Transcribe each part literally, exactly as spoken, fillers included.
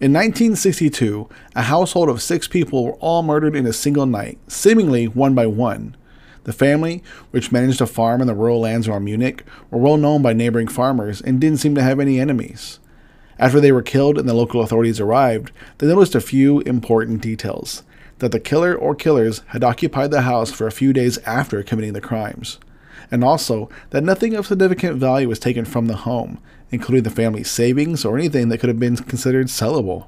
In nineteen sixty-two, a household of six people were all murdered in a single night, seemingly one by one. The family, which managed a farm in the rural lands around Munich, were well known by neighboring farmers and didn't seem to have any enemies. After they were killed and the local authorities arrived, they noticed a few important details: that the killer or killers had occupied the house for a few days after committing the crimes, and also that nothing of significant value was taken from the home, including the family's savings or anything that could have been considered sellable.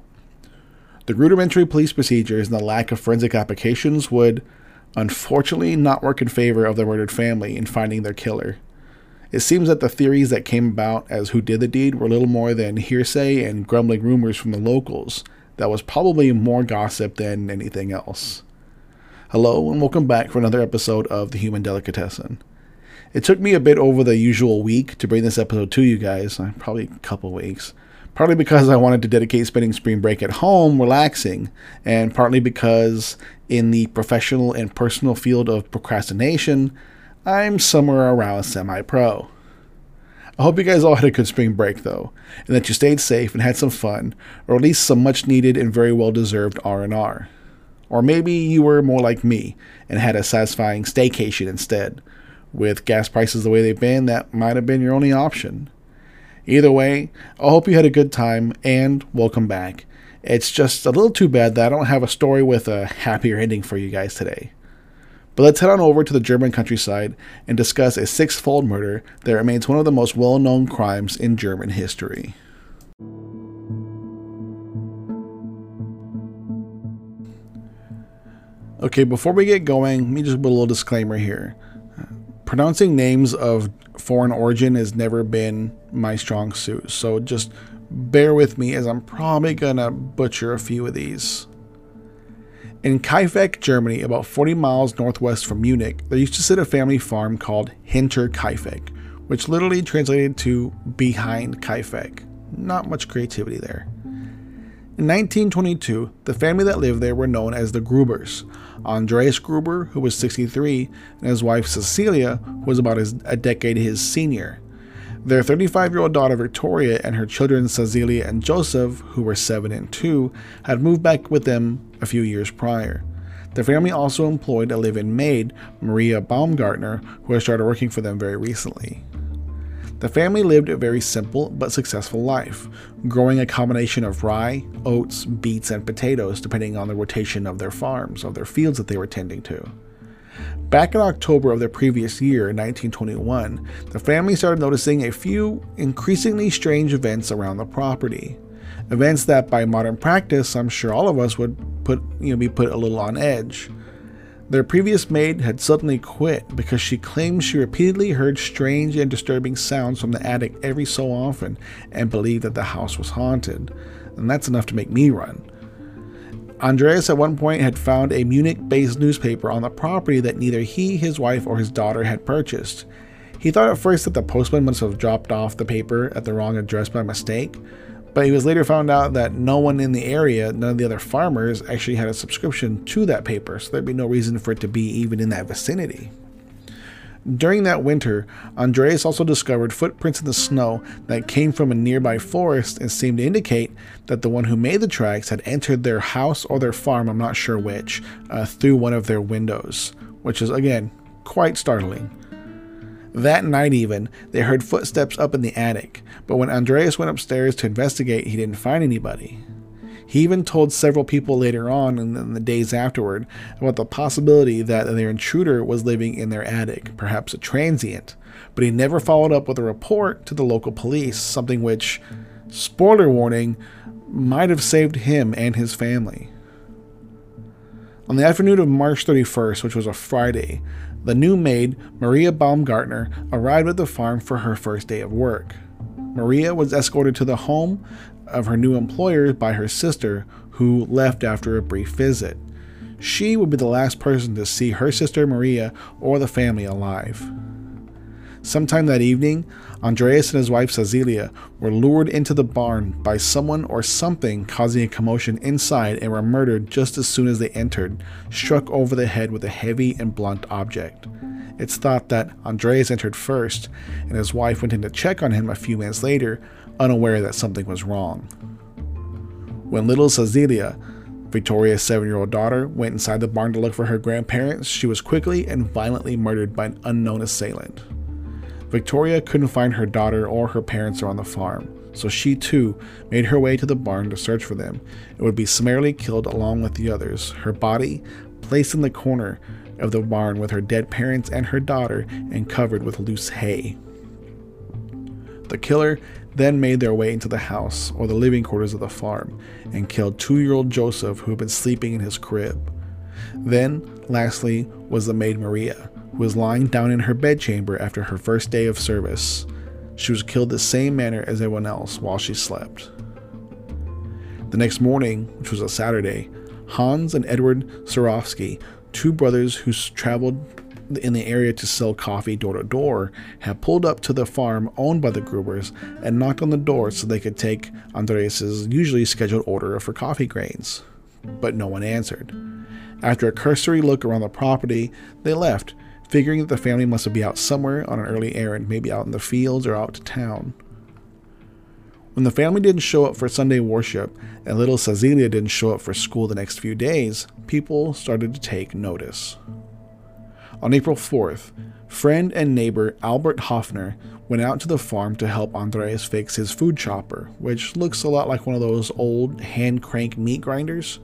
The rudimentary police procedures and the lack of forensic applications would, unfortunately, not work in favor of the murdered family in finding their killer. It seems that the theories that came about as who did the deed were little more than hearsay and grumbling rumors from the locals. That was probably more gossip than anything else. Hello, and welcome back for another episode of The Human Delicatessen. It took me a bit over the usual week to bring this episode to you guys, probably a couple weeks, partly because I wanted to dedicate spending spring break at home relaxing, and partly because in the professional and personal field of procrastination, I'm somewhere around semi-pro. I hope you guys all had a good spring break, though, and that you stayed safe and had some fun, or at least some much-needed and very well-deserved R and R. Or maybe you were more like me and had a satisfying staycation instead. With gas prices the way they've been, that might have been your only option. Either way, I hope you had a good time, and welcome back. It's just a little too bad that I don't have a story with a happier ending for you guys today. But let's head on over to the German countryside and discuss a six-fold murder that remains one of the most well-known crimes in German history. Okay, before we get going, let me just put a little disclaimer here. Pronouncing names of foreign origin has never been my strong suit, so just bear with me as I'm probably gonna butcher a few of these. In Kaifeck, Germany, about forty miles northwest from Munich, there used to sit a family farm called Hinterkaifeck, which literally translated to behind Kaifeck. Not much creativity there. In nineteen twenty-two, the family that lived there were known as the Grubers. Andreas Gruber, who was sixty-three, and his wife Cecilia, who was about a decade his senior. Their thirty-five-year-old daughter Victoria and her children Cecilia and Joseph, who were seven and two, had moved back with them a few years prior. The family also employed a live-in maid, Maria Baumgartner, who had started working for them very recently. The family lived a very simple but successful life, growing a combination of rye, oats, beets, and potatoes depending on the rotation of their farms, of their fields that they were tending to. Back in October of the previous year, nineteen twenty-one, the family started noticing a few increasingly strange events around the property. Events that, by modern practice, I'm sure all of us would put, you know, be put a little on edge. Their previous maid had suddenly quit because she claimed she repeatedly heard strange and disturbing sounds from the attic every so often and believed that the house was haunted. And that's enough to make me run. Andreas at one point had found a Munich-based newspaper on the property that neither he, his wife, or his daughter had purchased. He thought at first that the postman must have dropped off the paper at the wrong address by mistake, but he was later found out that no one in the area, none of the other farmers, actually had a subscription to that paper, so there'd be no reason for it to be even in that vicinity. During that winter, Andreas also discovered footprints in the snow that came from a nearby forest and seemed to indicate that the one who made the tracks had entered their house or their farm, I'm not sure which, uh, through one of their windows, which is, again, quite startling. That night even, they heard footsteps up in the attic, but when Andreas went upstairs to investigate, he didn't find anybody. He even told several people later on and in the days afterward about the possibility that their intruder was living in their attic, perhaps a transient, but he never followed up with a report to the local police, something which, spoiler warning, might have saved him and his family. On the afternoon of March thirty-first, which was a Friday, the new maid, Maria Baumgartner, arrived at the farm for her first day of work. Maria was escorted to the home of her new employer by her sister, who left after a brief visit. She would be the last person to see her sister Maria or the family alive. Sometime that evening, Andreas and his wife Cecilia were lured into the barn by someone or something, causing a commotion inside, and were murdered just as soon as they entered, struck over the head with a heavy and blunt object. It's thought that Andreas entered first, and his wife went in to check on him a few minutes later, unaware that something was wrong. When little Cecilia, Victoria's seven-year-old daughter, went inside the barn to look for her grandparents, she was quickly and violently murdered by an unknown assailant. Victoria couldn't find her daughter or her parents around the farm, so she too made her way to the barn to search for them and would be summarily killed along with the others, her body placed in the corner of the barn with her dead parents and her daughter and covered with loose hay. The killer then made their way into the house, or the living quarters of the farm, and killed two-year-old Joseph, who had been sleeping in his crib. Then, lastly, was the maid Maria, who was lying down in her bedchamber after her first day of service. She was killed the same manner as everyone else while she slept. The next morning, which was a Saturday, Hans and Edward Sarovsky, two brothers who traveled in the area to sell coffee door to door, had pulled up to the farm owned by the Grubers and knocked on the door so they could take Andreas's usually scheduled order for coffee grains. But no one answered. After a cursory look around the property, they left, figuring that the family must be out somewhere on an early errand, maybe out in the fields or out to town. When the family didn't show up for Sunday worship and little Cecilia didn't show up for school the next few days, people started to take notice. On April fourth, friend and neighbor Albert Hoffner went out to the farm to help Andreas fix his food chopper, which looks a lot like one of those old hand-crank meat grinders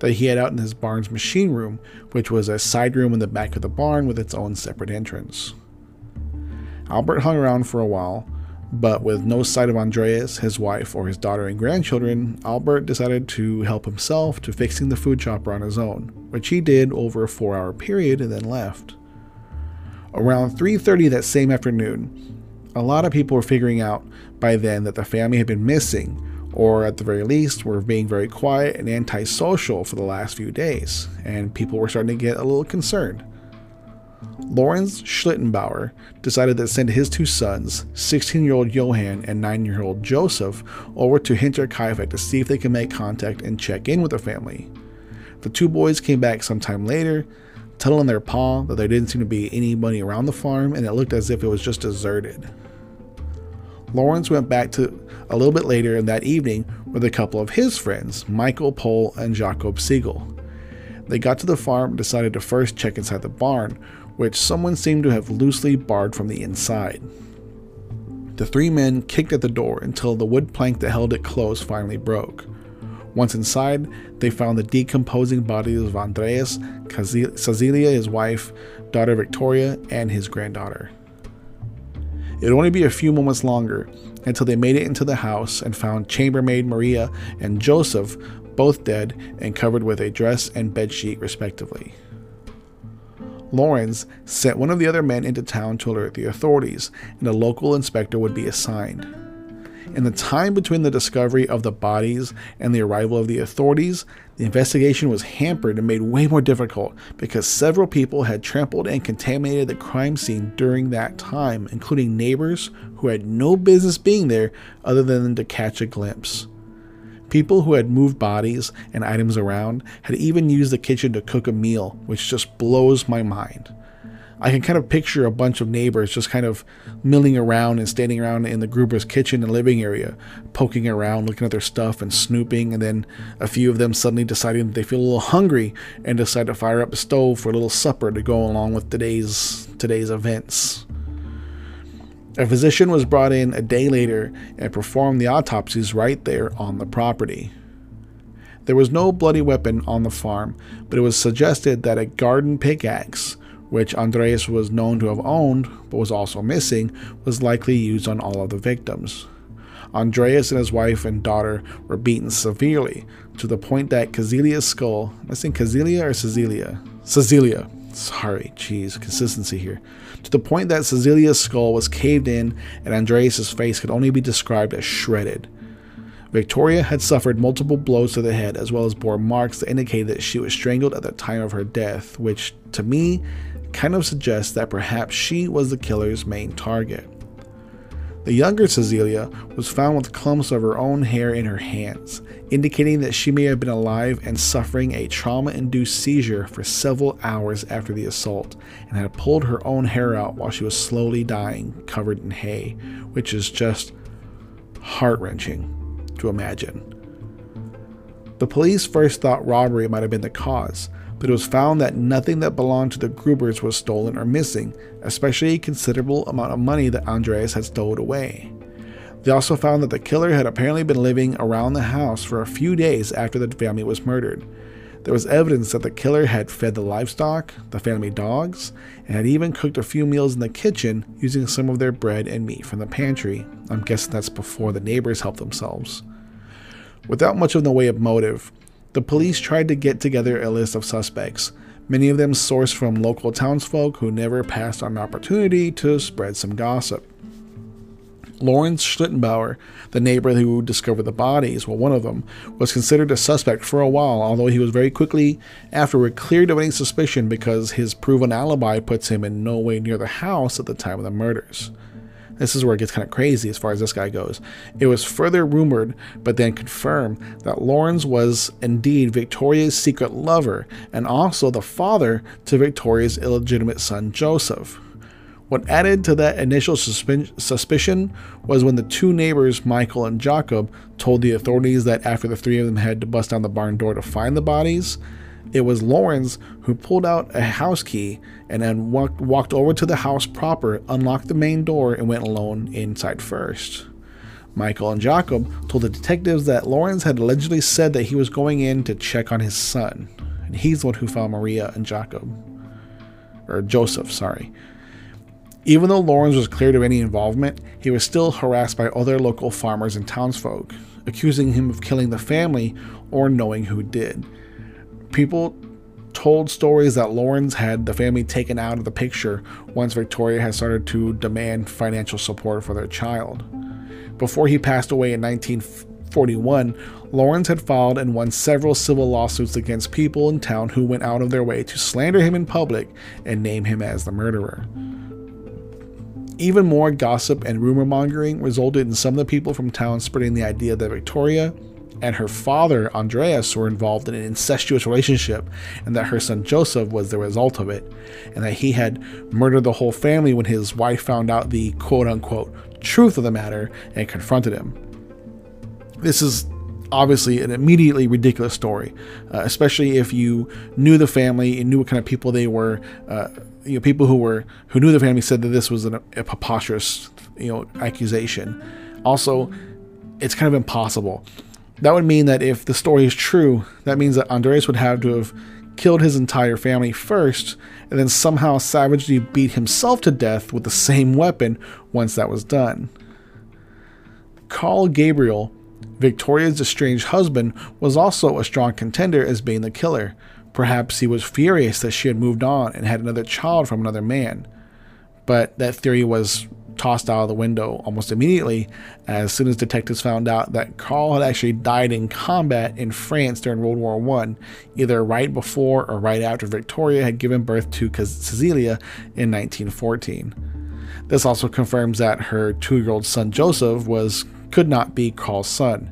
that he had out in his barn's machine room, which was a side room in the back of the barn with its own separate entrance. Albert hung around for a while, but with no sight of Andreas, his wife, or his daughter and grandchildren, Albert decided to help himself to fixing the food chopper on his own, which he did over a four-hour period and then left. Around three thirty that same afternoon, a lot of people were figuring out by then that the family had been missing, or at the very least were being very quiet and antisocial for the last few days, and people were starting to get a little concerned. Lawrence Schlittenbauer decided to send his two sons, sixteen-year-old Johann and nine-year-old Joseph, over to Hinterkaifeck to see if they could make contact and check in with the family. The two boys came back sometime later, telling their pa that there didn't seem to be anybody around the farm and it looked as if it was just deserted. Lawrence went back to a little bit later that evening with a couple of his friends, Michael Pohl and Jacob Siegel. They got to the farm and decided to first check inside the barn, which someone seemed to have loosely barred from the inside. The three men kicked at the door until the wood plank that held it closed finally broke. Once inside, they found the decomposing bodies of Andreas, Cecilia, his wife, daughter Victoria, and his granddaughter. It would only be a few moments longer until they made it into the house and found chambermaid Maria and Joseph, both dead and covered with a dress and bedsheet respectively. Lawrence sent one of the other men into town to alert the authorities, and a local inspector would be assigned. In the time between the discovery of the bodies and the arrival of the authorities, the investigation was hampered and made way more difficult because several people had trampled and contaminated the crime scene during that time, including neighbors who had no business being there other than to catch a glimpse. People who had moved bodies and items around had even used the kitchen to cook a meal, which just blows my mind. I can kind of picture a bunch of neighbors just kind of milling around and standing around in the Gruber's kitchen and living area, poking around, looking at their stuff and snooping, and then a few of them suddenly deciding that they feel a little hungry and decide to fire up the stove for a little supper to go along with today's today's events. A physician was brought in a day later and performed the autopsies right there on the property. There was no bloody weapon on the farm, but it was suggested that a garden pickaxe, which Andreas was known to have owned but was also missing, was likely used on all of the victims. Andreas and his wife and daughter were beaten severely to the point that Cecilia's skull, am I saying Cecilia or Cecilia? Cecilia, sorry, geez, consistency here. To the point that Cecilia's skull was caved in and Andreas's face could only be described as shredded. Victoria had suffered multiple blows to the head as well as bore marks that indicated that she was strangled at the time of her death, which to me kind of suggests that perhaps she was the killer's main target. The younger Cecilia was found with clumps of her own hair in her hands, indicating that she may have been alive and suffering a trauma-induced seizure for several hours after the assault, and had pulled her own hair out while she was slowly dying, covered in hay, which is just heart-wrenching to imagine. The police first thought robbery might have been the cause, but it was found that nothing that belonged to the Grubers was stolen or missing, especially a considerable amount of money that Andreas had stowed away. They also found that the killer had apparently been living around the house for a few days after the family was murdered. There was evidence that the killer had fed the livestock, the family dogs, and had even cooked a few meals in the kitchen using some of their bread and meat from the pantry. I'm guessing that's before the neighbors helped themselves. Without much in the way of motive, the police tried to get together a list of suspects, many of them sourced from local townsfolk who never passed on an opportunity to spread some gossip. Lawrence Schlittenbauer, the neighbor who discovered the bodies, well, one of them, was considered a suspect for a while, although he was very quickly afterward cleared of any suspicion because his proven alibi puts him in no way near the house at the time of the murders. This is where it gets kind of crazy as far as this guy goes. It was further rumored, but then confirmed, that Lawrence was indeed Victoria's secret lover and also the father to Victoria's illegitimate son Joseph. What added to that initial susp- suspicion was when the two neighbors, Michael and Jacob, told the authorities that after the three of them had to bust down the barn door to find the bodies, it was Lawrence who pulled out a house key and then walked, walked over to the house proper, unlocked the main door, and went alone inside first. Michael and Jacob told the detectives that Lawrence had allegedly said that he was going in to check on his son, and he's the one who found Maria and Jacob, or Joseph, sorry. Even though Lawrence was cleared of any involvement, he was still harassed by other local farmers and townsfolk, accusing him of killing the family or knowing who did. People told stories that Lawrence had the family taken out of the picture once Victoria had started to demand financial support for their child. Before he passed away in nineteen forty-one, Lawrence had filed and won several civil lawsuits against people in town who went out of their way to slander him in public and name him as the murderer. Even more gossip and rumor mongering resulted in some of the people from town spreading the idea that Victoria and her father, Andreas, were involved in an incestuous relationship and that her son Joseph was the result of it, and that he had murdered the whole family when his wife found out the quote-unquote truth of the matter and confronted him. This is obviously an immediately ridiculous story, uh, especially if you knew the family and knew what kind of people they were. Uh, you know, people who were who knew the family said that this was an, a preposterous, you know, accusation. Also, it's kind of impossible. That would mean that if the story is true, that means that Andreas would have to have killed his entire family first, and then somehow savagely beat himself to death with the same weapon once that was done. Carl Gabriel, Victoria's estranged husband, was also a strong contender as being the killer. Perhaps he was furious that she had moved on and had another child from another man. But that theory was tossed out of the window almost immediately as soon as detectives found out that Carl had actually died in combat in France during World War One, either right before or right after Victoria had given birth to Cecilia in nineteen fourteen. This also confirms that her two-year-old son Joseph was could not be Carl's son,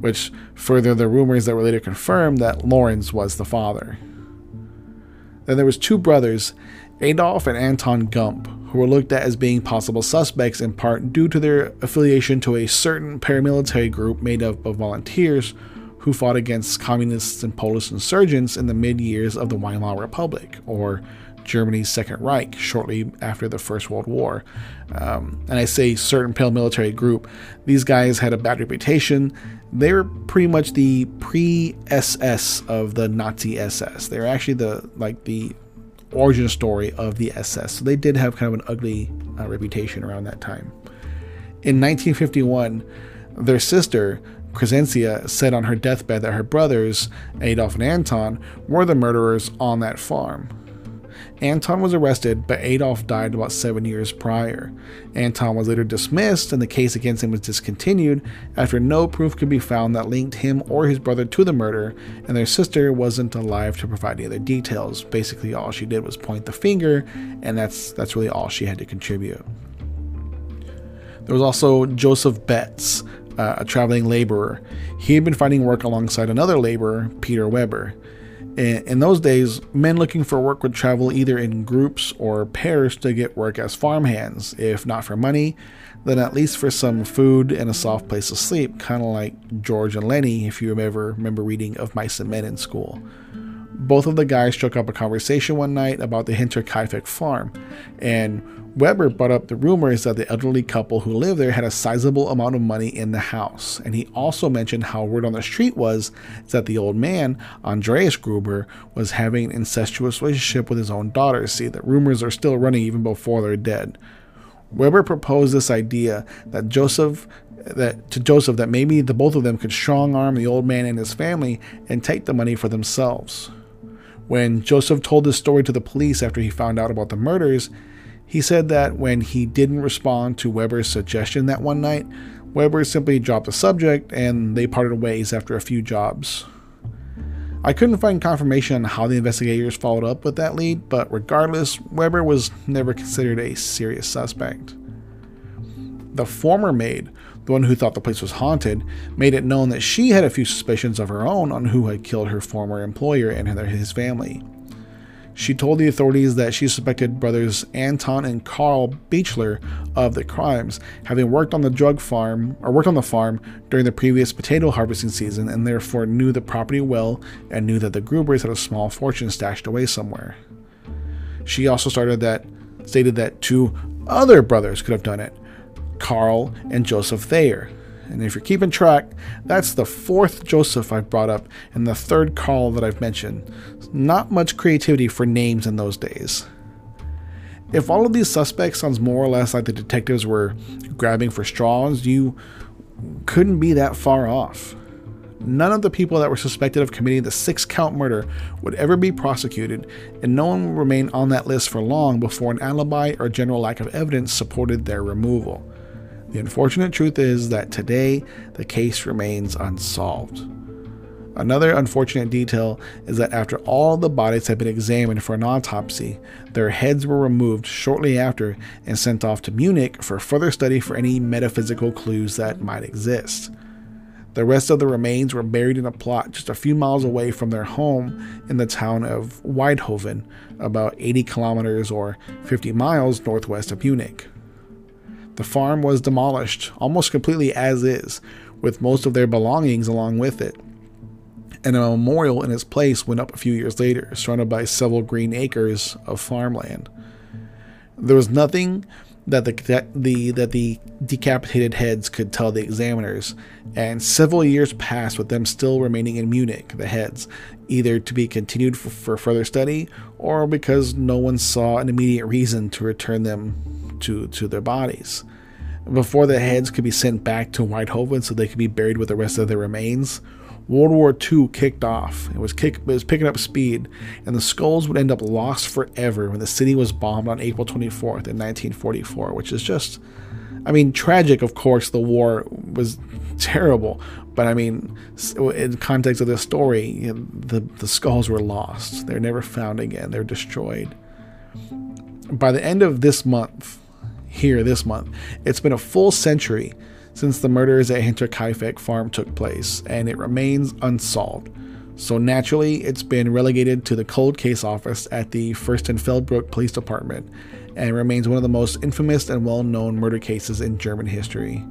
which furthered the rumors that were later confirmed that Lawrence was the father. Then there was two brothers, Adolph and Anton Gump, who were looked at as being possible suspects in part due to their affiliation to a certain paramilitary group made up of volunteers who fought against communists and Polish insurgents in the mid-years of the Weimar Republic, or Germany's Second Reich, shortly after the First World War. Um, and I say certain paramilitary group. These guys had a bad reputation. They were pretty much the pre-S S of the Nazi S S. They were actually the like the origin story of the S S. So they did have kind of an ugly uh, reputation around that time. In nineteen fifty-one, their sister, Cresencia, said on her deathbed that her brothers, Adolf and Anton, were the murderers on that farm. Anton was arrested, but Adolf died about seven years prior. Anton was later dismissed, and the case against him was discontinued after no proof could be found that linked him or his brother to the murder, and their sister wasn't alive to provide any other details. Basically, all she did was point the finger, and that's that's really all she had to contribute. There was also Joseph Betts, uh, a traveling laborer. He had been finding work alongside another laborer, Peter Weber. In those days, men looking for work would travel either in groups or pairs to get work as farmhands. If not for money, then at least for some food and a soft place to sleep, kind of like George and Lenny, if you remember, remember reading Of Mice and Men in school. Both of the guys struck up a conversation one night about the Hinterkaifeck farm, and Weber brought up the rumors that the elderly couple who lived there had a sizable amount of money in the house, and he also mentioned how word on the street was that the old man, Andreas Gruber, was having an incestuous relationship with his own daughter. See, the rumors are still running even before they're dead. Weber proposed this idea that Joseph, that to Joseph that maybe the both of them could strong-arm the old man and his family and take the money for themselves. When Joseph told this story to the police after he found out about the murders, he said that when he didn't respond to Weber's suggestion that one night, Weber simply dropped the subject and they parted ways after a few jobs. I couldn't find confirmation on how the investigators followed up with that lead, but regardless, Weber was never considered a serious suspect. The former maid, the one who thought the place was haunted, made it known that she had a few suspicions of her own on who had killed her former employer and his family. She told the authorities that she suspected brothers Anton and Carl Beechler of the crimes, having worked on the drug farm or worked on the farm during the previous potato harvesting season, and therefore knew the property well and knew that the Grubers had a small fortune stashed away somewhere. She also started that stated that two other brothers could have done it, Carl and Joseph Thayer. And if you're keeping track, that's the fourth Joseph I've brought up and the third Carl that I've mentioned. Not much creativity for names in those days. If all of these suspects sounds more or less like the detectives were grabbing for straws, you couldn't be that far off. None of the people that were suspected of committing the six-count murder would ever be prosecuted, and no one would remain on that list for long before an alibi or general lack of evidence supported their removal. The unfortunate truth is that today, the case remains unsolved. Another unfortunate detail is that after all the bodies had been examined for an autopsy, their heads were removed shortly after and sent off to Munich for further study for any metaphysical clues that might exist. The rest of the remains were buried in a plot just a few miles away from their home in the town of Weidhoven, about eighty kilometers or fifty miles northwest of Munich. The farm was demolished almost completely as is, with most of their belongings along with it, and a memorial in its place went up a few years later, surrounded by several green acres of farmland. There was nothing that the, that the, that the decapitated heads could tell the examiners, and several years passed with them still remaining in Munich, the heads, either to be continued for, for further study or because no one saw an immediate reason to return them to, to their bodies. Before the heads could be sent back to Weidhoven so they could be buried with the rest of their remains, World War Two kicked off. It was, kick, it was picking up speed, and the skulls would end up lost forever when the city was bombed on April twenty-fourth in nineteen forty-four, which is just, I mean, tragic, of course. The war was terrible, but I mean, in context of this story, you know, the, the skulls were lost. They're never found again. They're destroyed. By the end of this month, here this month, it's been a full century since the murders at Hinterkaifeck farm took place, and it remains unsolved. So naturally, it's been relegated to the cold case office at the Fürstenfeldbruck Police Department, and remains one of the most infamous and well-known murder cases in German history.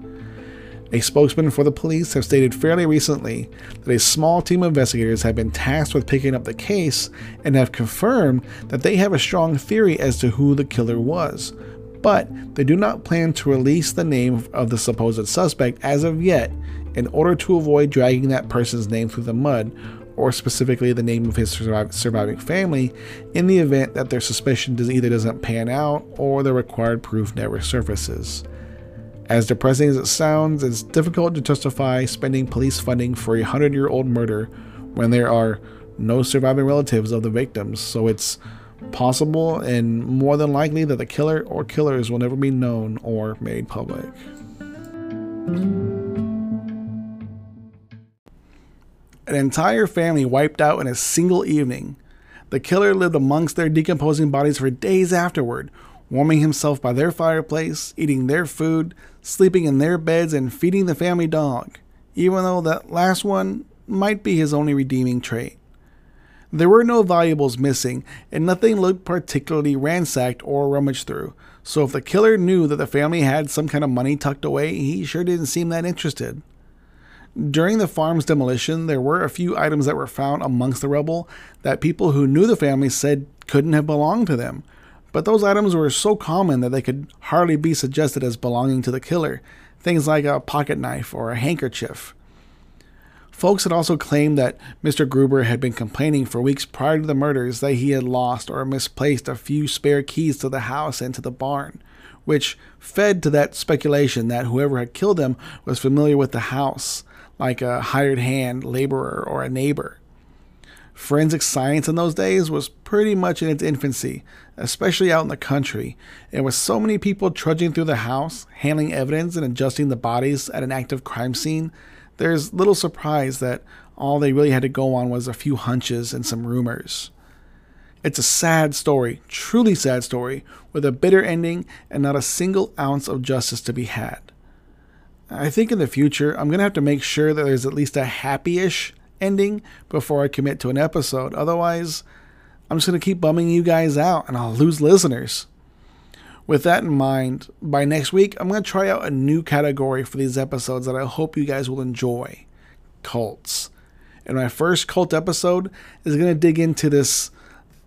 A spokesman for the police have stated fairly recently that a small team of investigators have been tasked with picking up the case and have confirmed that they have a strong theory as to who the killer was, but they do not plan to release the name of the supposed suspect as of yet in order to avoid dragging that person's name through the mud, or specifically the name of his surviving family, in the event that their suspicion either doesn't pan out or the required proof never surfaces. As depressing as it sounds, it's difficult to justify spending police funding for a hundred-year-old murder when there are no surviving relatives of the victims, so it's possible and more than likely that the killer or killers will never be known or made public. An entire family wiped out in a single evening. The killer lived amongst their decomposing bodies for days afterward, warming himself by their fireplace, eating their food, sleeping in their beds, and feeding the family dog, even though that last one might be his only redeeming trait. There were no valuables missing, and nothing looked particularly ransacked or rummaged through. So if the killer knew that the family had some kind of money tucked away, he sure didn't seem that interested. During the farm's demolition, there were a few items that were found amongst the rubble that people who knew the family said couldn't have belonged to them. But those items were so common that they could hardly be suggested as belonging to the killer. Things like a pocket knife or a handkerchief. Folks had also claimed that Mister Gruber had been complaining for weeks prior to the murders that he had lost or misplaced a few spare keys to the house and to the barn, which fed to that speculation that whoever had killed him was familiar with the house, like a hired hand, laborer, or a neighbor. Forensic science in those days was pretty much in its infancy, especially out in the country, and with so many people trudging through the house, handling evidence and adjusting the bodies at an active crime scene, there's little surprise that all they really had to go on was a few hunches and some rumors. It's a sad story, truly sad story, with a bitter ending and not a single ounce of justice to be had. I think in the future, I'm going to have to make sure that there's at least a happy-ish ending before I commit to an episode. Otherwise, I'm just going to keep bumming you guys out and I'll lose listeners. With that in mind, by next week, I'm going to try out a new category for these episodes that I hope you guys will enjoy. Cults. And my first cult episode is going to dig into this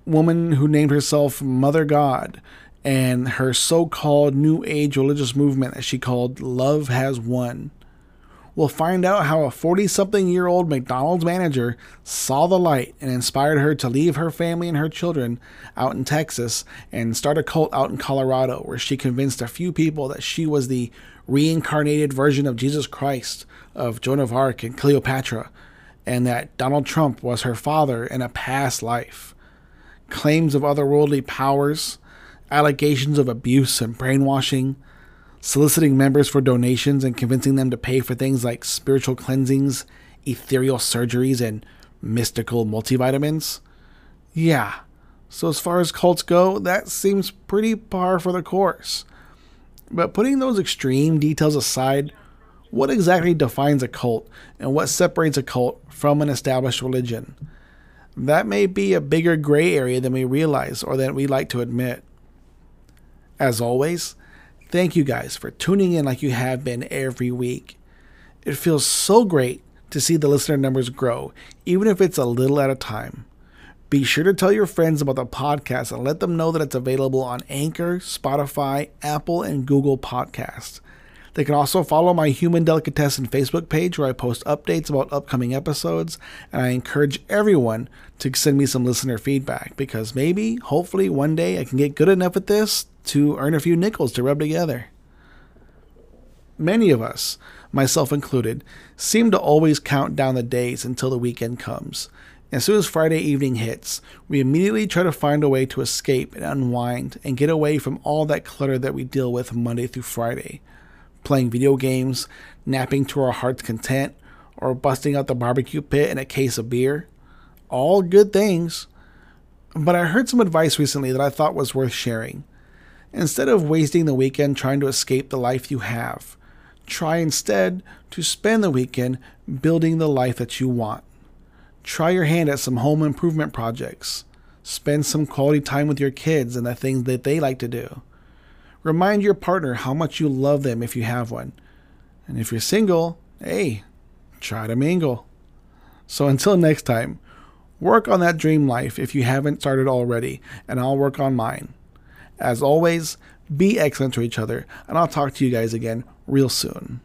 woman who named herself Mother God and her so-called New Age religious movement that she called Love Has Won. We'll find out how a forty-something-year-old McDonald's manager saw the light and inspired her to leave her family and her children out in Texas and start a cult out in Colorado, where she convinced a few people that she was the reincarnated version of Jesus Christ, of Joan of Arc and Cleopatra, and that Donald Trump was her father in a past life. Claims of otherworldly powers, allegations of abuse and brainwashing, soliciting members for donations and convincing them to pay for things like spiritual cleansings, ethereal surgeries, and mystical multivitamins. Yeah, so as far as cults go, that seems pretty par for the course. But putting those extreme details aside, what exactly defines a cult and what separates a cult from an established religion? That may be a bigger gray area than we realize or that we like to admit. As always, thank you guys for tuning in like you have been every week. It feels so great to see the listener numbers grow, even if it's a little at a time. Be sure to tell your friends about the podcast and let them know that it's available on Anchor, Spotify, Apple, and Google Podcasts. They can also follow my Human Delicatessen Facebook page where I post updates about upcoming episodes, and I encourage everyone to send me some listener feedback because maybe, hopefully, one day I can get good enough at this to earn a few nickels to rub together. Many of us, myself included, seem to always count down the days until the weekend comes. As soon as Friday evening hits, we immediately try to find a way to escape and unwind and get away from all that clutter that we deal with Monday through Friday. Playing video games, napping to our heart's content, or busting out the barbecue pit and a case of beer. All good things. But I heard some advice recently that I thought was worth sharing. Instead of wasting the weekend trying to escape the life you have, try instead to spend the weekend building the life that you want. Try your hand at some home improvement projects. Spend some quality time with your kids and the things that they like to do. Remind your partner how much you love them if you have one. And if you're single, hey, try to mingle. So until next time, work on that dream life if you haven't started already, and I'll work on mine. As always, be excellent to each other, and I'll talk to you guys again real soon.